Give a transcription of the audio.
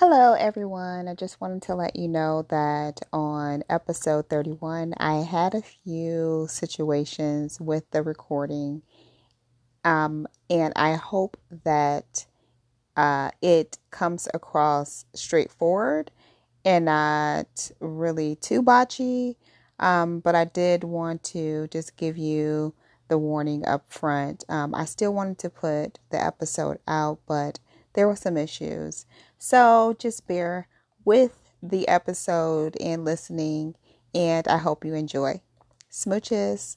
Hello, everyone. I just wanted to let you know that on episode 31, I had a few situations with the recording, and I hope that it comes across straightforward and not really too botchy, but I did want to just give you the warning up front. I still wanted to put the episode out, but there were some issues. So just bear with the episode and listening, and I hope you enjoy. Smooches.